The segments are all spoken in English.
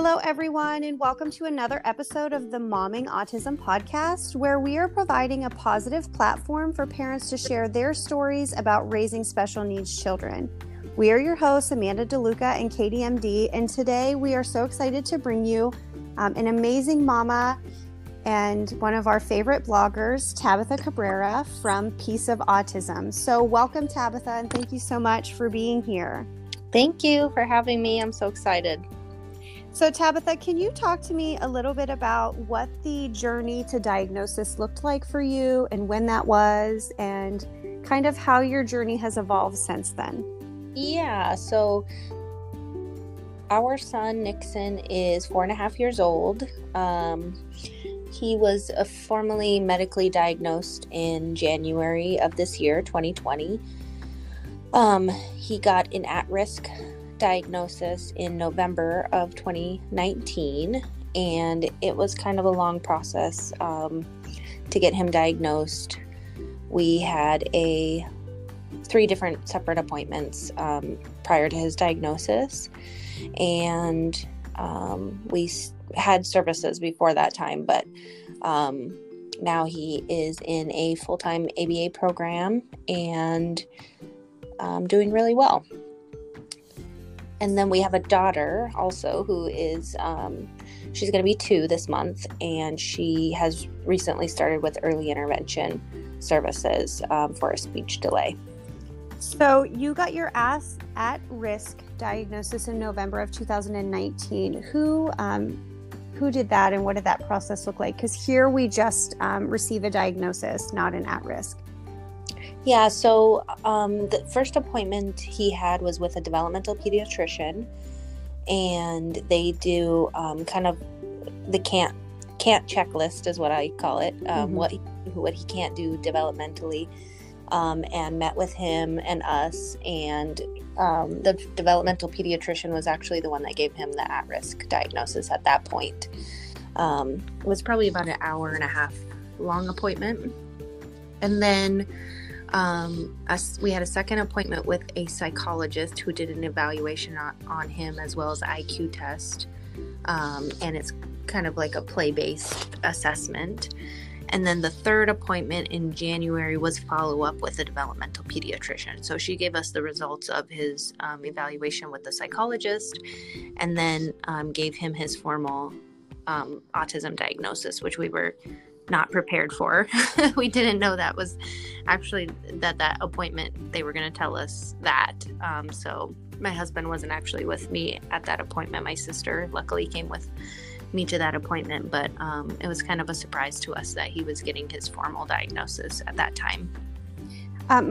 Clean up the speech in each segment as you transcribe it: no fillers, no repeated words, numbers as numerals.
Hello, everyone, and welcome to another episode of the Momming Autism podcast, where we are providing a positive platform for parents to share their stories about raising special needs children. We are your hosts, Amanda DeLuca and Katie MD, and today we are so excited to bring you an amazing mama and one of our favorite bloggers, Tabitha Cabrera from Piece of Autism. So welcome, Tabitha, and thank you so much for being here. Thank you for having me. I'm so excited. So Tabitha, can you talk to me a little bit about what the journey to diagnosis looked like for you and when that was and kind of how your journey has evolved since then? Yeah, so our son Nixon is 4.5 years old. He was formally medically diagnosed in January of this year, 2020. He got an at-risk diagnosis in November of 2019, and it was kind of a long process to get him diagnosed. We had three different separate appointments prior to his diagnosis, and we had services before that time, but now he is in a full-time ABA program and doing really well. And then we have a daughter also who is, she's going to be 2 this month, and she has recently started with early intervention services for a speech delay. So you got your at-risk diagnosis in November of 2019. Who did that, and what did that process look like? Because here we just receive a diagnosis, not an at-risk. Yeah, so the first appointment he had was with a developmental pediatrician, and they do kind of the can't checklist is what I call it, what he can't do developmentally, and met with him and us, and the developmental pediatrician was actually the one that gave him the at-risk diagnosis at that point. It was probably about an hour and a half long appointment, and then we had a second appointment with a psychologist who did an evaluation on him, as well as an IQ test. And it's kind of like a play-based assessment. And then the third appointment in January was follow-up with a developmental pediatrician. So she gave us the results of his evaluation with the psychologist, and then gave him his formal autism diagnosis, which we were not prepared for. We didn't know that was actually that appointment they were going to tell us that. So my husband wasn't actually with me at that appointment. My sister luckily came with me to that appointment, but it was kind of a surprise to us that he was getting his formal diagnosis at that time.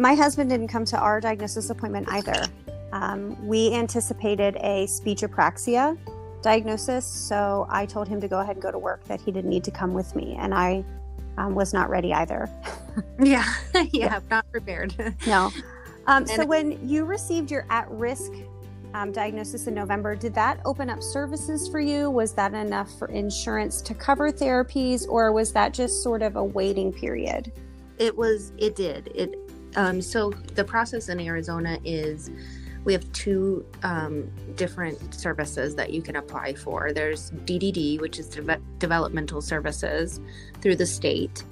My husband didn't come to our diagnosis appointment either. We anticipated a speech apraxia diagnosis, so I told him to go ahead and go to work, that he didn't need to come with me, and I was not ready either. Yeah, not prepared. No. So when you received your at-risk diagnosis in November, did that open up services for you? Was that enough for insurance to cover therapies, or was that just sort of a waiting period? It did. So the process in Arizona is, we have 2 different services that you can apply for. There's DDD, which is developmental services through the state.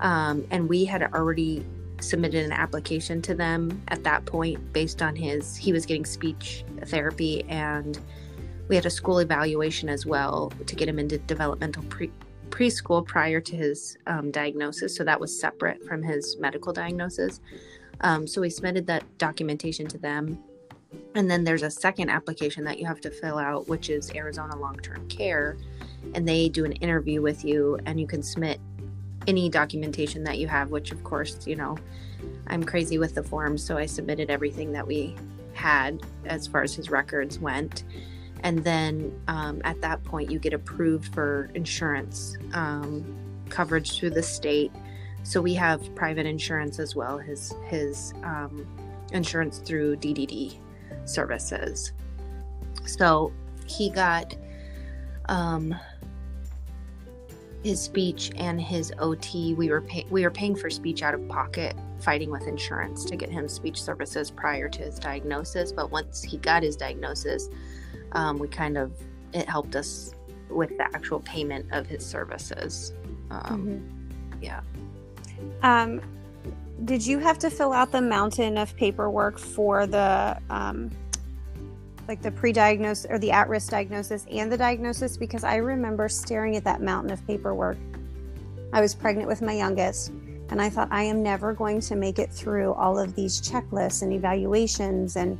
And we had already submitted an application to them at that point based on he was getting speech therapy, and we had a school evaluation as well to get him into developmental preschool prior to his diagnosis. So that was separate from his medical diagnosis. So we submitted that documentation to them. And then there's a second application that you have to fill out, which is Arizona Long-Term Care, and they do an interview with you, and you can submit any documentation that you have, which of course, I'm crazy with the forms, so I submitted everything that we had as far as his records went. And then at that point, you get approved for insurance coverage through the state. So we have private insurance as well, his insurance through DDD services. So he got his speech and his OT. We were paying for speech out of pocket, fighting with insurance to get him speech services prior to his diagnosis. But once he got his diagnosis, we kind of it helped us with the actual payment of his services. Yeah. Did you have to fill out the mountain of paperwork for the, like the pre-diagnosis or the at-risk diagnosis and the diagnosis? Because I remember staring at that mountain of paperwork. I was pregnant with my youngest and I thought, I am never going to make it through all of these checklists and evaluations and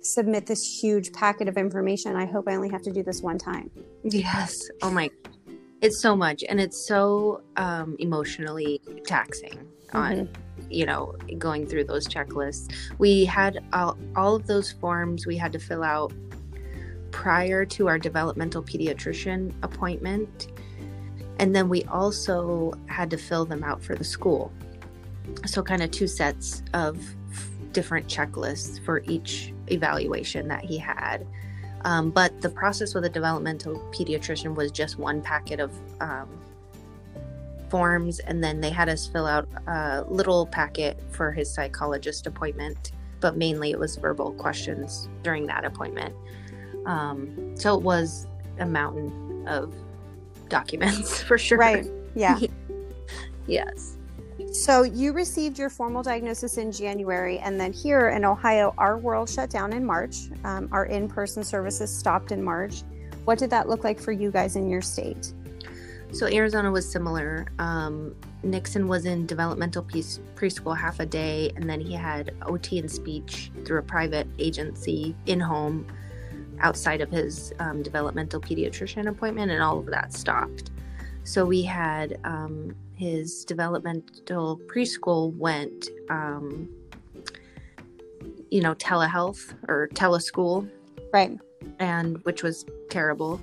submit this huge packet of information. I hope I only have to do this one time. Yes. Oh my, it's so much. And it's so emotionally taxing on, you know, going through those checklists. We had all of those forms we had to fill out prior to our developmental pediatrician appointment. And then we also had to fill them out for the school. So kind of two sets of different checklists for each evaluation that he had. But the process with a developmental pediatrician was just one packet of forms. And then they had us fill out a little packet for his psychologist appointment. But mainly it was verbal questions during that appointment. So it was a mountain of documents for sure. Right. Yeah. Yes. So you received your formal diagnosis in January, and then here in Ohio, our world shut down in March. Our in-person services stopped in March. What did that look like for you guys in your state? So Arizona was similar. Nixon was in developmental preschool half a day, and then he had OT and speech through a private agency in-home outside of his developmental pediatrician appointment, and all of that stopped. So we had his developmental preschool went, you know, telehealth or teleschool. Right. And which was terrible.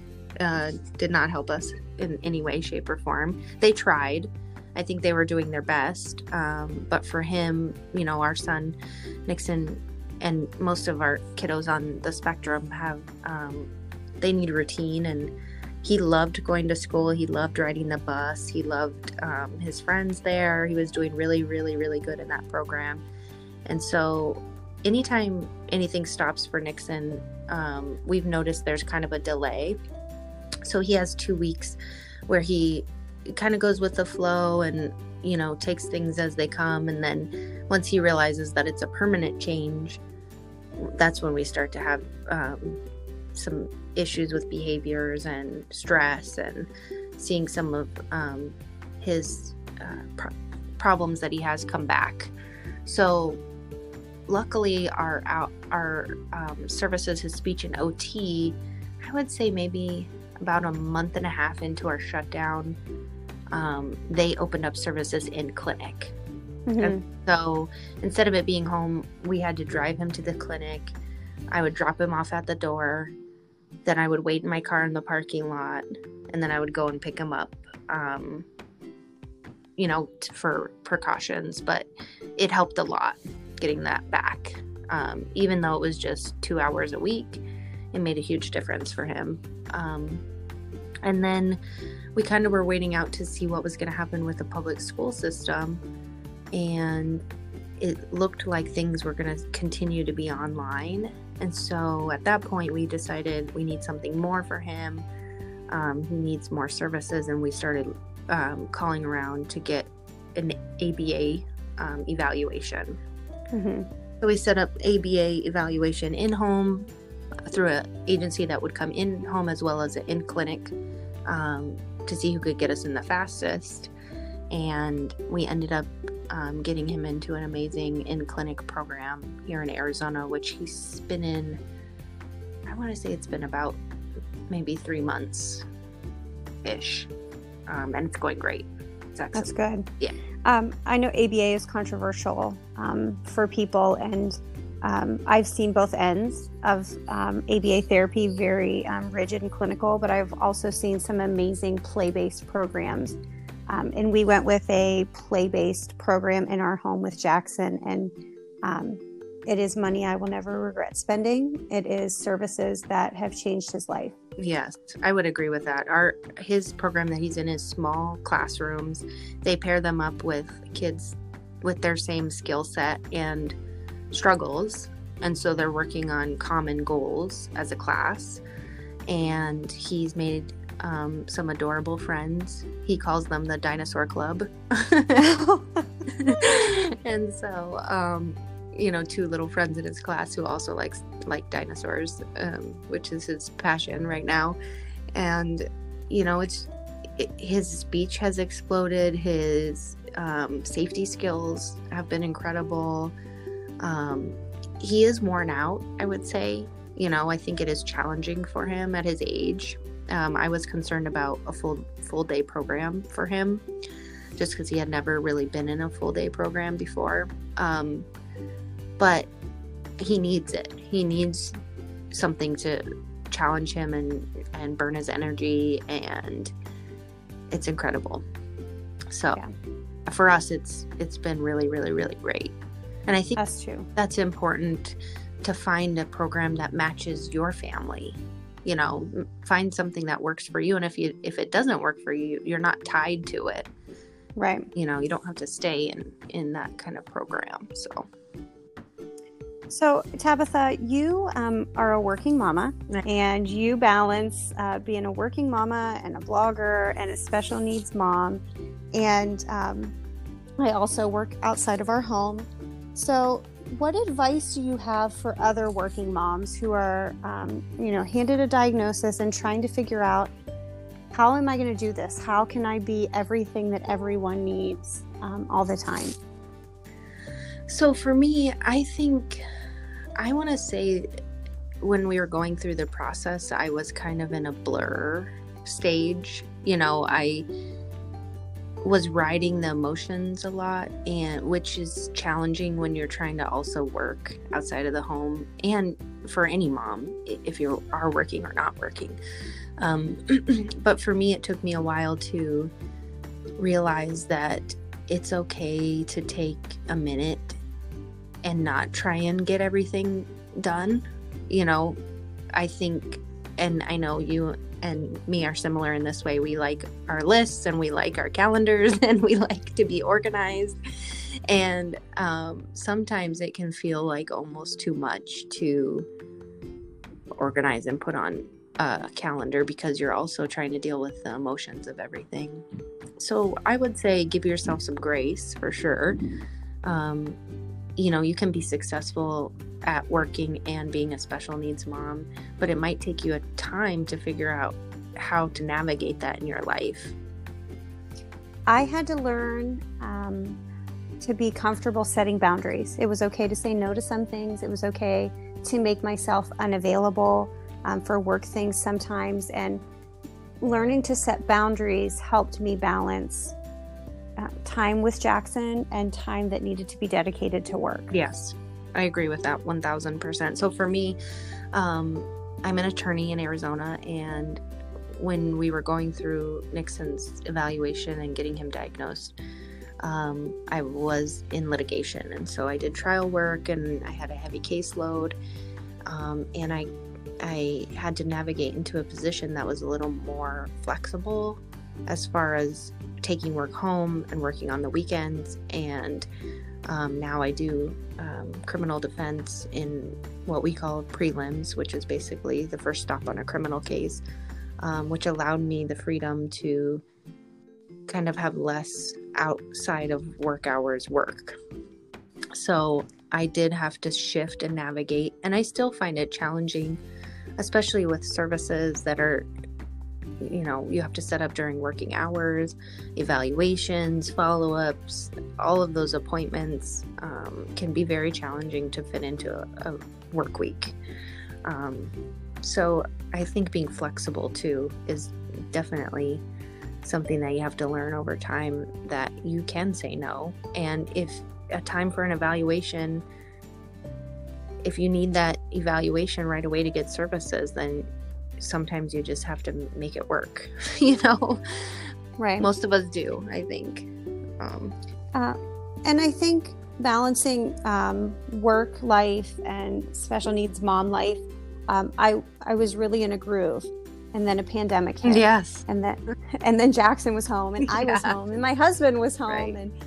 Did not help us in any way, shape, or form. They tried. I think they were doing their best. But for him, you know, our son, Nixon, and most of our kiddos on the spectrum have, they need routine, and he loved going to school. He loved riding the bus. He loved his friends there. He was doing really, really, really good in that program. And so anytime anything stops for Nixon, we've noticed there's kind of a delay. So he has 2 weeks where he kind of goes with the flow and, you know, takes things as they come. And then once he realizes that it's a permanent change, that's when we start to have some issues with behaviors and stress and seeing some of his problems that he has come back. So luckily our services, his speech and OT, I would say maybe about a month and a half into our shutdown, they opened up services in clinic. And so instead of it being home, we had to drive him to the clinic. I would drop him off at the door. Then I would wait in my car in the parking lot, and then I would go and pick him up, you know, for precautions. But it helped a lot getting that back. Even though it was just 2 hours a week, it made a huge difference for him. And then we kind of were waiting out to see what was going to happen with the public school system. And it looked like things were going to continue to be online. And so at that point, we decided we need something more for him. He needs more services. And we started calling around to get an ABA evaluation. So we set up ABA evaluation in-home through an agency that would come in-home as well as an in-clinic to see who could get us in the fastest. And we ended up getting him into an amazing in-clinic program here in Arizona, which he's been in, I want to say it's been about maybe 3 months-ish. And it's going great. It's excellent. That's good. Yeah. I know ABA is controversial for people, and I've seen both ends of ABA therapy, very rigid and clinical, but I've also seen some amazing play-based programs. And we went with a play-based program in our home with Jackson, and it is money I will never regret spending. It is services that have changed his life. Yes, I would agree with that. His program that he's in is small classrooms. They pair them up with kids with their same skill set and struggles, and so they're working on common goals as a class. and he's made some adorable friends. He calls them the Dinosaur Club. And so, you know, two little friends in his class who also like dinosaurs, which is his passion right now. And, you know, his speech has exploded. His safety skills have been incredible. He is worn out, I would say. You know, I think it is challenging for him at his age. I was concerned about a full day program for him, just because he had never really been in a full day program before. But he needs it. He needs something to challenge him and burn his energy, and it's incredible. So yeah, for us, it's been really, really, really great. And I think that's true. That's important, to find a program that matches your family. You know, find something that works for you. And if it doesn't work for you, you're not tied to it. Right. You know, you don't have to stay in that kind of program. So Tabitha, you are a working mama, and you balance being a working mama and a blogger and a special needs mom. And I also work outside of our home. So what advice do you have for other working moms who are, you know, handed a diagnosis and trying to figure out, how am I going to do this? How can I be everything that everyone needs all the time? So for me, I think I want to say when we were going through the process, I was kind of in a blur stage. You know, I was riding the emotions a lot, and which is challenging when you're trying to also work outside of the home, and for any mom, if you are working or not working. But for me, it took me a while to realize that it's okay to take a minute and not try and get everything done. You know, I think, and I know you and me are similar in this way. We like our lists, and we like our calendars, and we like to be organized. And sometimes it can feel like almost too much to organize and put on a calendar, because you're also trying to deal with the emotions of everything. So I would say give yourself some grace, for sure. You know, you can be successful at working and being a special needs mom, but it might take you a time to figure out how to navigate that in your life. I had to learn to be comfortable setting boundaries. It was okay to say no to some things. It was okay to make myself unavailable for work things sometimes. And learning to set boundaries helped me balance time with Jackson and time that needed to be dedicated to work. Yes, I agree with that 1,000%. So for me, I'm an attorney in Arizona, and when we were going through Nixon's evaluation and getting him diagnosed, I was in litigation, and so I did trial work, and I had a heavy caseload, and I had to navigate into a position that was a little more flexible as far as taking work home and working on the weekends. And now I do criminal defense in what we call prelims, which is basically the first stop on a criminal case, which allowed me the freedom to kind of have less outside of work hours work. So I did have to shift and navigate, and I still find it challenging, especially with services that are, you know, you have to set up during working hours, evaluations, follow-ups, all of those appointments can be very challenging to fit into a work week. So I think being flexible too is definitely something that you have to learn over time, that you can say no. And if a time for an evaluation, if you need that evaluation right away to get services, then sometimes you just have to make it work, you know? Right. Most of us do, I think. And I think balancing work life and special needs mom life, I was really in a groove, and then a pandemic hit. Yes. And then Jackson was home, and I was home, and my husband was home. Right. And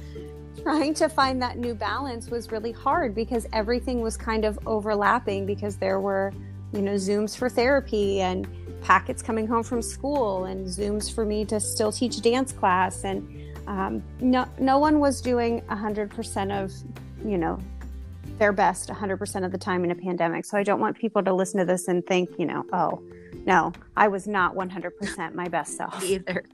trying to find that new balance was really hard, because everything was kind of overlapping, because there were, you know, Zooms for therapy and packets coming home from school and Zooms for me to still teach dance class. And no one was doing 100% of, their best 100% of the time in a pandemic. So I don't want people to listen to this and think, oh, no, I was not 100% my best self either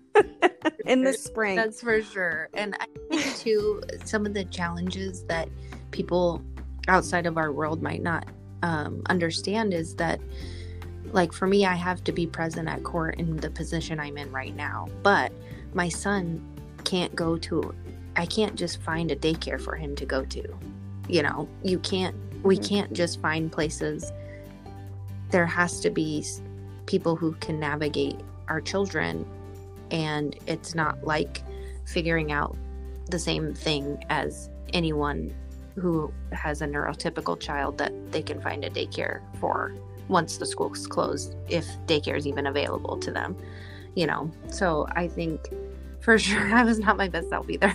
in the spring. That's for sure. And I think too, some of the challenges that people outside of our world might not understand is that, like, for me, I have to be present at court in the position I'm in right now, but my son I can't just find a daycare for him to go to. We can't just find places. There has to be people who can navigate our children, and it's not like figuring out the same thing as anyone who has a neurotypical child that they can find a daycare for once the school's closed, if daycare is even available to them, So I think for sure I was not my best self either.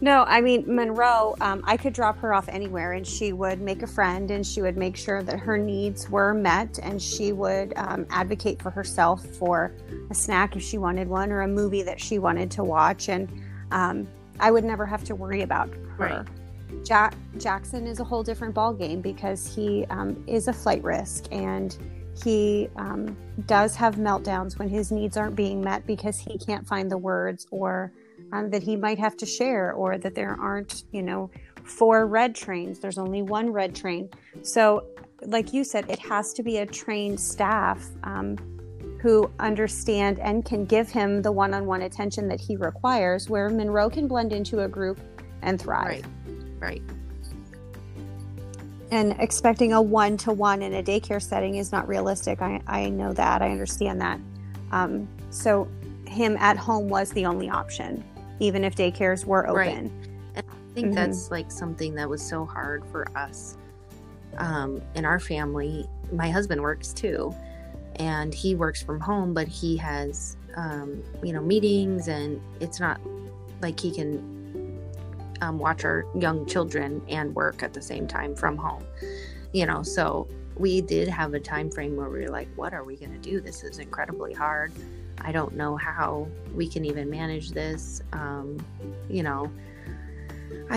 No, I mean, Monroe, I could drop her off anywhere and she would make a friend and she would make sure that her needs were met, and she would advocate for herself for a snack if she wanted one or a movie that she wanted to watch. And I would never have to worry about her. Right. Jackson is a whole different ballgame because he is a flight risk, and he does have meltdowns when his needs aren't being met because he can't find the words, or that he might have to share, or that there aren't, 4 red trains. There's only 1 red train. So like you said, it has to be a trained staff who understand and can give him the one-on-one attention that he requires, where Monroe can blend into a group and thrive. Right. And expecting a one-to-one in a daycare setting is not realistic. I know that. I understand that. So him at home was the only option, even if daycares were open. Right. And I think that's like something that was so hard for us in our family. My husband works too, and he works from home, but he has, meetings, and it's not like he can watch our young children and work at the same time from home, So we did have a time frame where we were like, what are we going to do? This is incredibly hard. I don't know how we can even manage this. I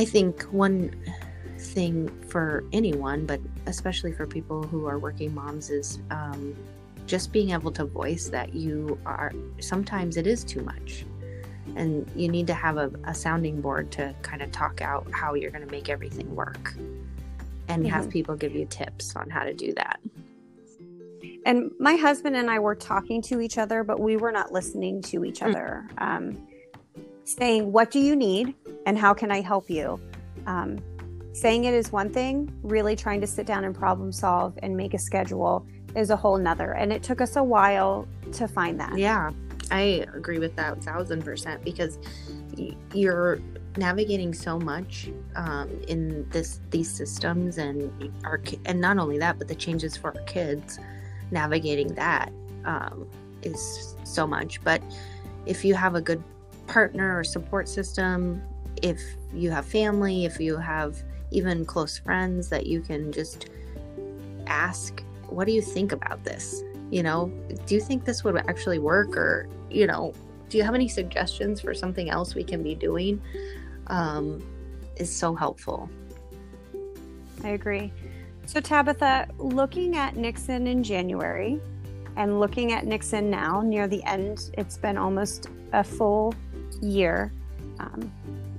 think one thing for anyone, but especially for people who are working moms, is just being able to voice that sometimes it is too much. And you need to have a sounding board to kind of talk out how you're going to make everything work, and have people give you tips on how to do that. And my husband and I were talking to each other, but we were not listening to each other, saying, what do you need and how can I help you? Saying it is one thing, really trying to sit down and problem solve and make a schedule is a whole nother. And it took us a while to find that. Yeah, I agree with that 1000%, because you're navigating so much in these systems, and not only that, but the changes for our kids. Navigating that is so much. But if you have a good partner or support system, if you have family, if you have even close friends that you can just ask, what do you think about this? Do you think this would actually work? Or, do you have any suggestions for something else we can be doing? Is so helpful. I agree. So Tabitha, looking at Nixon in January and looking at Nixon now near the end, it's been almost a full year.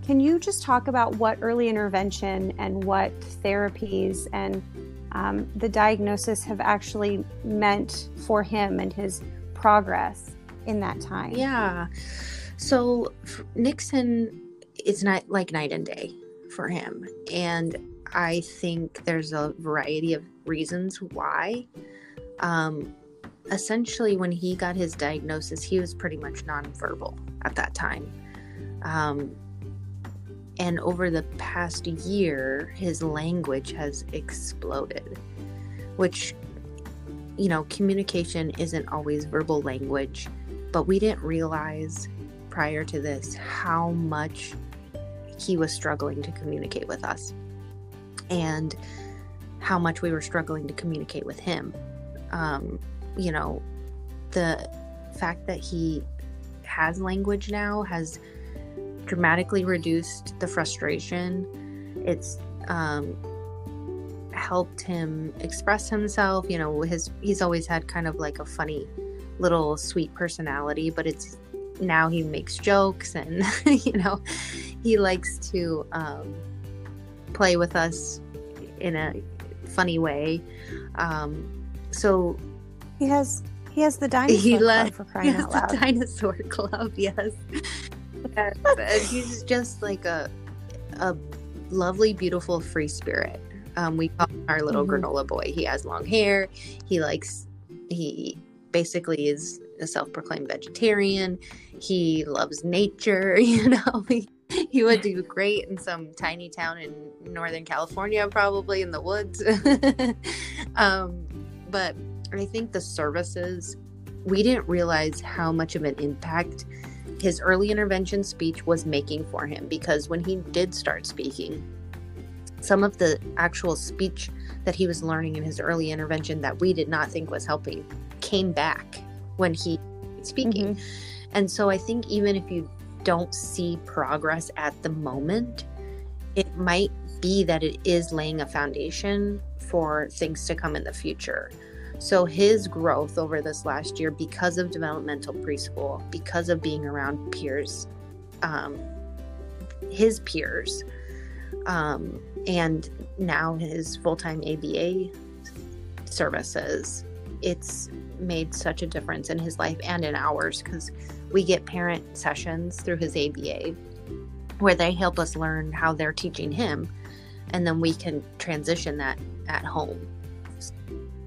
Can you just talk about what early intervention and what therapies and the diagnosis have actually meant for him and his progress in that time? Yeah. So Nixon is not like night and day for him. And I think there's a variety of reasons why. Essentially, when he got his diagnosis, he was pretty much nonverbal at that time. And over the past year, his language has exploded, which, communication isn't always verbal language, but we didn't realize prior to this how much he was struggling to communicate with us, and how much we were struggling to communicate with him. you know, the fact that he has language now has dramatically reduced the frustration. It's helped him express himself. You know, he's always had kind of like a funny little sweet personality, but it's now he makes jokes and, you know, he likes to play with us in a funny way. So he has the dinosaur club, for crying out loud. The dinosaur club, yes. And he's just like a lovely, beautiful, free spirit. We call him our little granola boy. He has long hair. He basically is a self-proclaimed vegetarian. He loves nature, you know. He would do great in some tiny town in Northern California, probably in the woods. But I think the services, we didn't realize how much of an impact his early intervention speech was making for him, because when he did start speaking, some of the actual speech that he was learning in his early intervention that we did not think was helping came back when he was speaking. Mm-hmm. And so I think even if you don't see progress at the moment, it might be that it is laying a foundation for things to come in the future. So his growth over this last year, because of developmental preschool, because of being around peers, his peers, and now his full-time ABA services, it's made such a difference in his life and in ours, because we get parent sessions through his ABA where they help us learn how they're teaching him, and then we can transition that at home.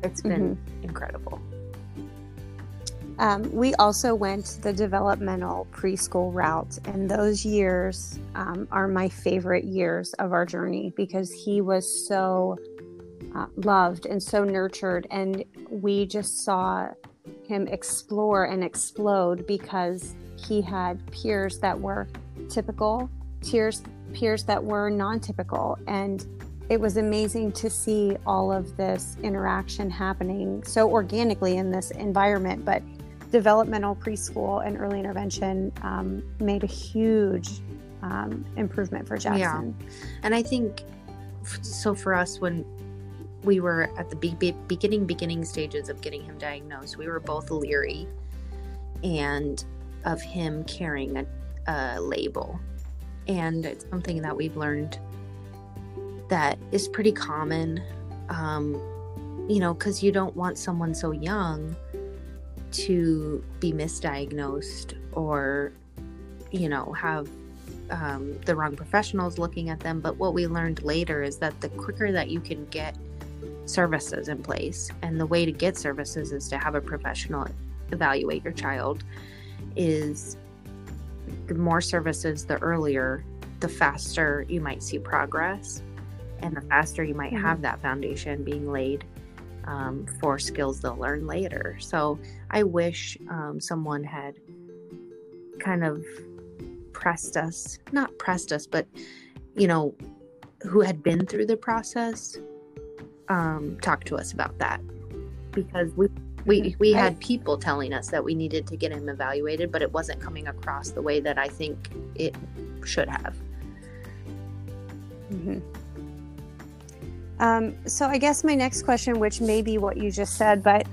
It's been incredible. We also went the developmental preschool route, and those years are my favorite years of our journey, because he was so loved and so nurtured, and we just saw him explore and explode, because he had peers that were typical, peers that were non-typical, and it was amazing to see all of this interaction happening so organically in this environment. But developmental preschool and early intervention made a huge improvement for Jackson. Yeah. And I think so for us, when we were at the beginning stages of getting him diagnosed, we were both leery and of him carrying a label. And it's something that we've learned that is pretty common, you know, because you don't want someone so young to be misdiagnosed or, you know, have the wrong professionals looking at them. But what we learned later is that the quicker that you can get services in place, and the way to get services is to have a professional evaluate your child, is the more services, the earlier, the faster you might see progress. And the faster you might have that foundation being laid for skills they'll learn later. So I wish someone had kind of not pressed us, but, you know, who had been through the process, talked to us about that. Because we had people telling us that we needed to get him evaluated, but it wasn't coming across the way that I think it should have. Mm-hmm. So I guess my next question, which may be what you just said, but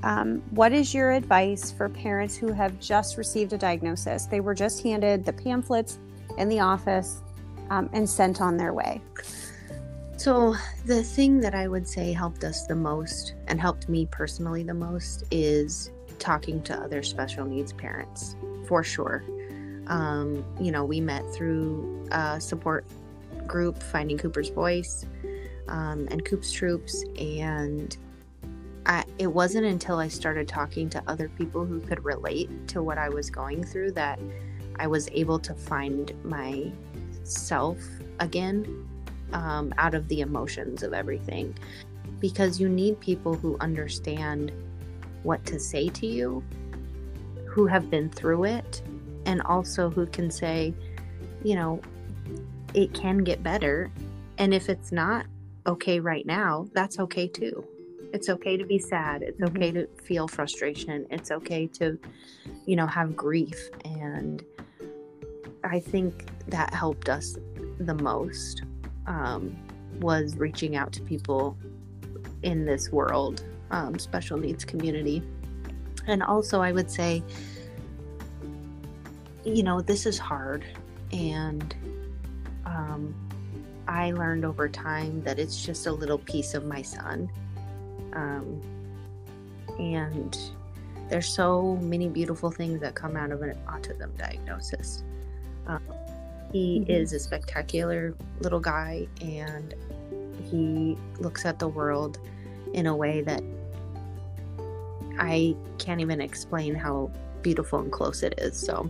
what is your advice for parents who have just received a diagnosis? They were just handed the pamphlets in the office and sent on their way. So the thing that I would say helped us the most, and helped me personally the most, is talking to other special needs parents, for sure. You know, we met through a support group, Finding Cooper's Voice, and Coop's Troops, and it wasn't until I started talking to other people who could relate to what I was going through that I was able to find myself again out of the emotions of everything, because you need people who understand what to say to you, who have been through it, and also who can say, you know, it can get better, and if it's not okay right now, that's okay too. It's okay to be sad. It's okay to feel frustration. It's okay to, you know, have grief. And I think that helped us the most, was reaching out to people in this world, special needs community. And also I would say, you know, this is hard. And I learned over time that it's just a little piece of my son. And there's so many beautiful things that come out of an autism diagnosis. He is a spectacular little guy, and he looks at the world in a way that I can't even explain how beautiful and close it is. So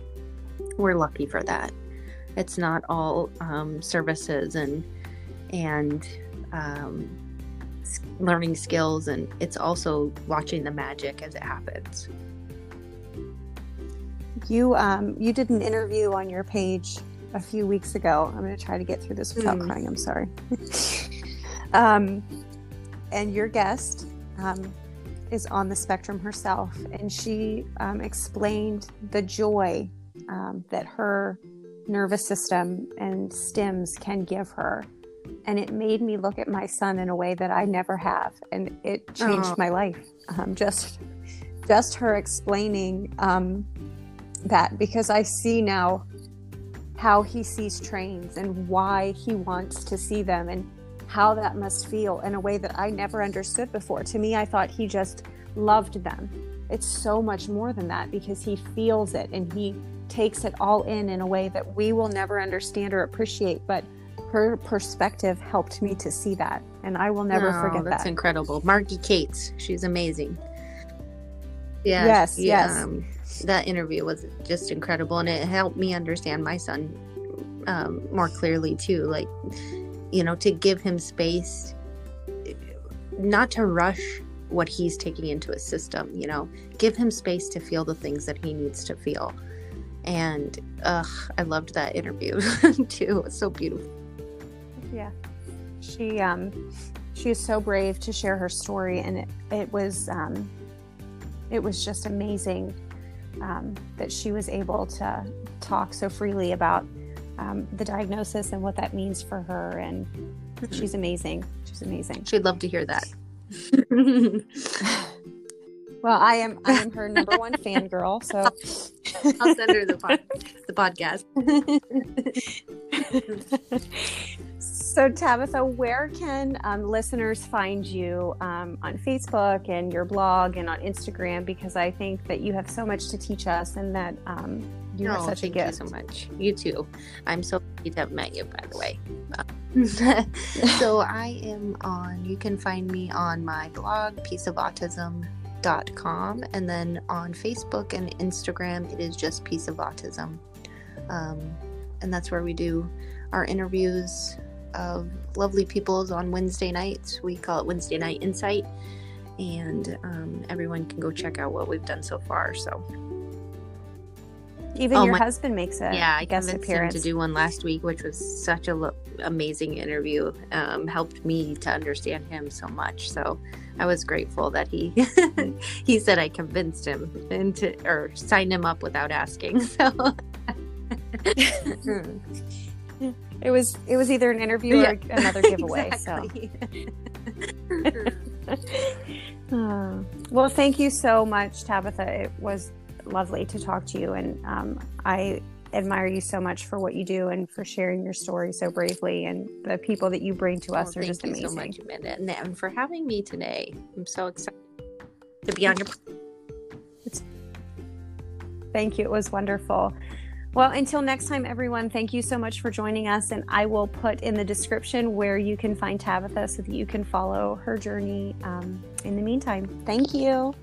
we're lucky for that. It's not all services and learning skills, and it's also watching the magic as it happens. You did an interview on your page a few weeks ago. I'm going to try to get through this without crying. I'm sorry. And your guest is on the spectrum herself, and she explained the joy that her nervous system and stems can give her. And it made me look at my son in a way that I never have. And it changed my life. Just her explaining that, because I see now how he sees trains and why he wants to see them and how that must feel in a way that I never understood before. To me, I thought he just loved them. It's so much more than that, because he feels it and he takes it all in a way that we will never understand or appreciate. But her perspective helped me to see that, and I will never forget that. That's incredible. Margie Cates, she's amazing. Yeah, yes. That interview was just incredible, and it helped me understand my son more clearly too. Like, you know, to give him space, not to rush what he's taking into his system. You know, give him space to feel the things that he needs to feel. And I loved that interview too. It was so beautiful. Yeah, she is so brave to share her story, and it was just amazing that she was able to talk so freely about the diagnosis and what that means for her. And she's amazing. She's amazing. She'd love to hear that. Well, I am her number one fangirl, so I'll send her the podcast. So, Tabitha, where can listeners find you on Facebook and your blog and on Instagram? Because I think that you have so much to teach us, and that you are such a gift. Thank you so much. You too. I'm so happy to have met you, by the way. So you can find me on my blog, pieceofautism.com, and then on Facebook and Instagram, it is just Piece of Autism. And that's where we do our interviews of lovely people on Wednesday nights. We call it Wednesday Night Insight, and everyone can go check out what we've done so far. So even your husband makes it. Yeah, I guest convinced appearance. Him to do one last week, which was such a amazing interview. Helped me to understand him so much. So I was grateful that he said I convinced him or signed him up without asking. So. It was either an interview or another giveaway. Exactly. So, well, thank you so much, Tabitha. It was lovely to talk to you, and I admire you so much for what you do and for sharing your story so bravely. And the people that you bring to us are just amazing. Thank you so much, Amanda, and for having me today. I'm so excited to be on your. Thank you. It was wonderful. Well, until next time, everyone, thank you so much for joining us. And I will put in the description where you can find Tabitha so that you can follow her journey in the meantime. Thank you.